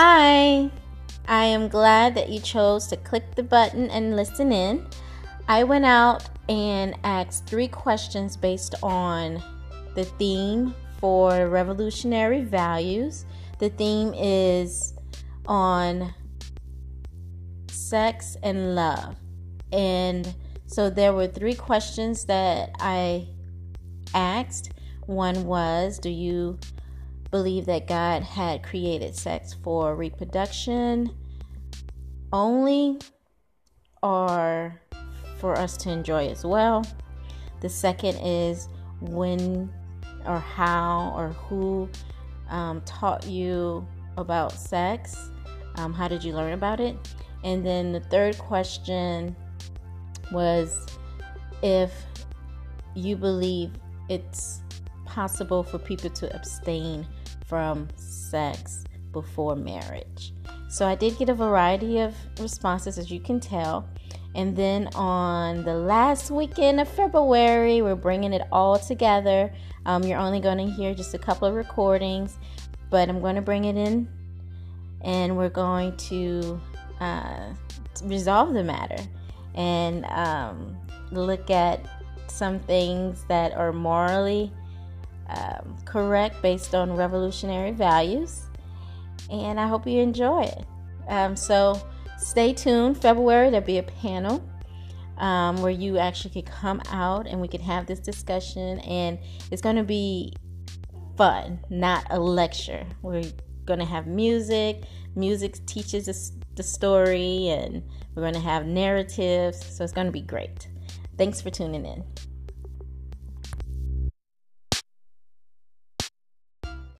Hi! I am glad that you chose to click the button and listen in. I went out and asked 3 questions based on the theme for revolutionary values. The theme is on sex and love. And so there were 3 questions that I asked. One was, do you believe that God had created sex for reproduction only or for us to enjoy as well? The second is, when or how or who taught you about sex? How did you learn about it? And then the third question was, if you believe it's possible for people to abstain from sex before marriage. So I did get a variety of responses, as you can tell. And then on the last weekend of February, we're bringing it all together. You're only going to hear just a couple of recordings, but I'm going to bring it in, and we're going to resolve the matter and look at some things that are morally correct based on revolutionary values, and I hope you enjoy it. So stay tuned. February, there'll be a panel where you actually could come out and we could have this discussion, and it's going to be fun, not a lecture. We're going to have music teaches us the story, and we're going to have narratives, so it's going to be great. Thanks for tuning in.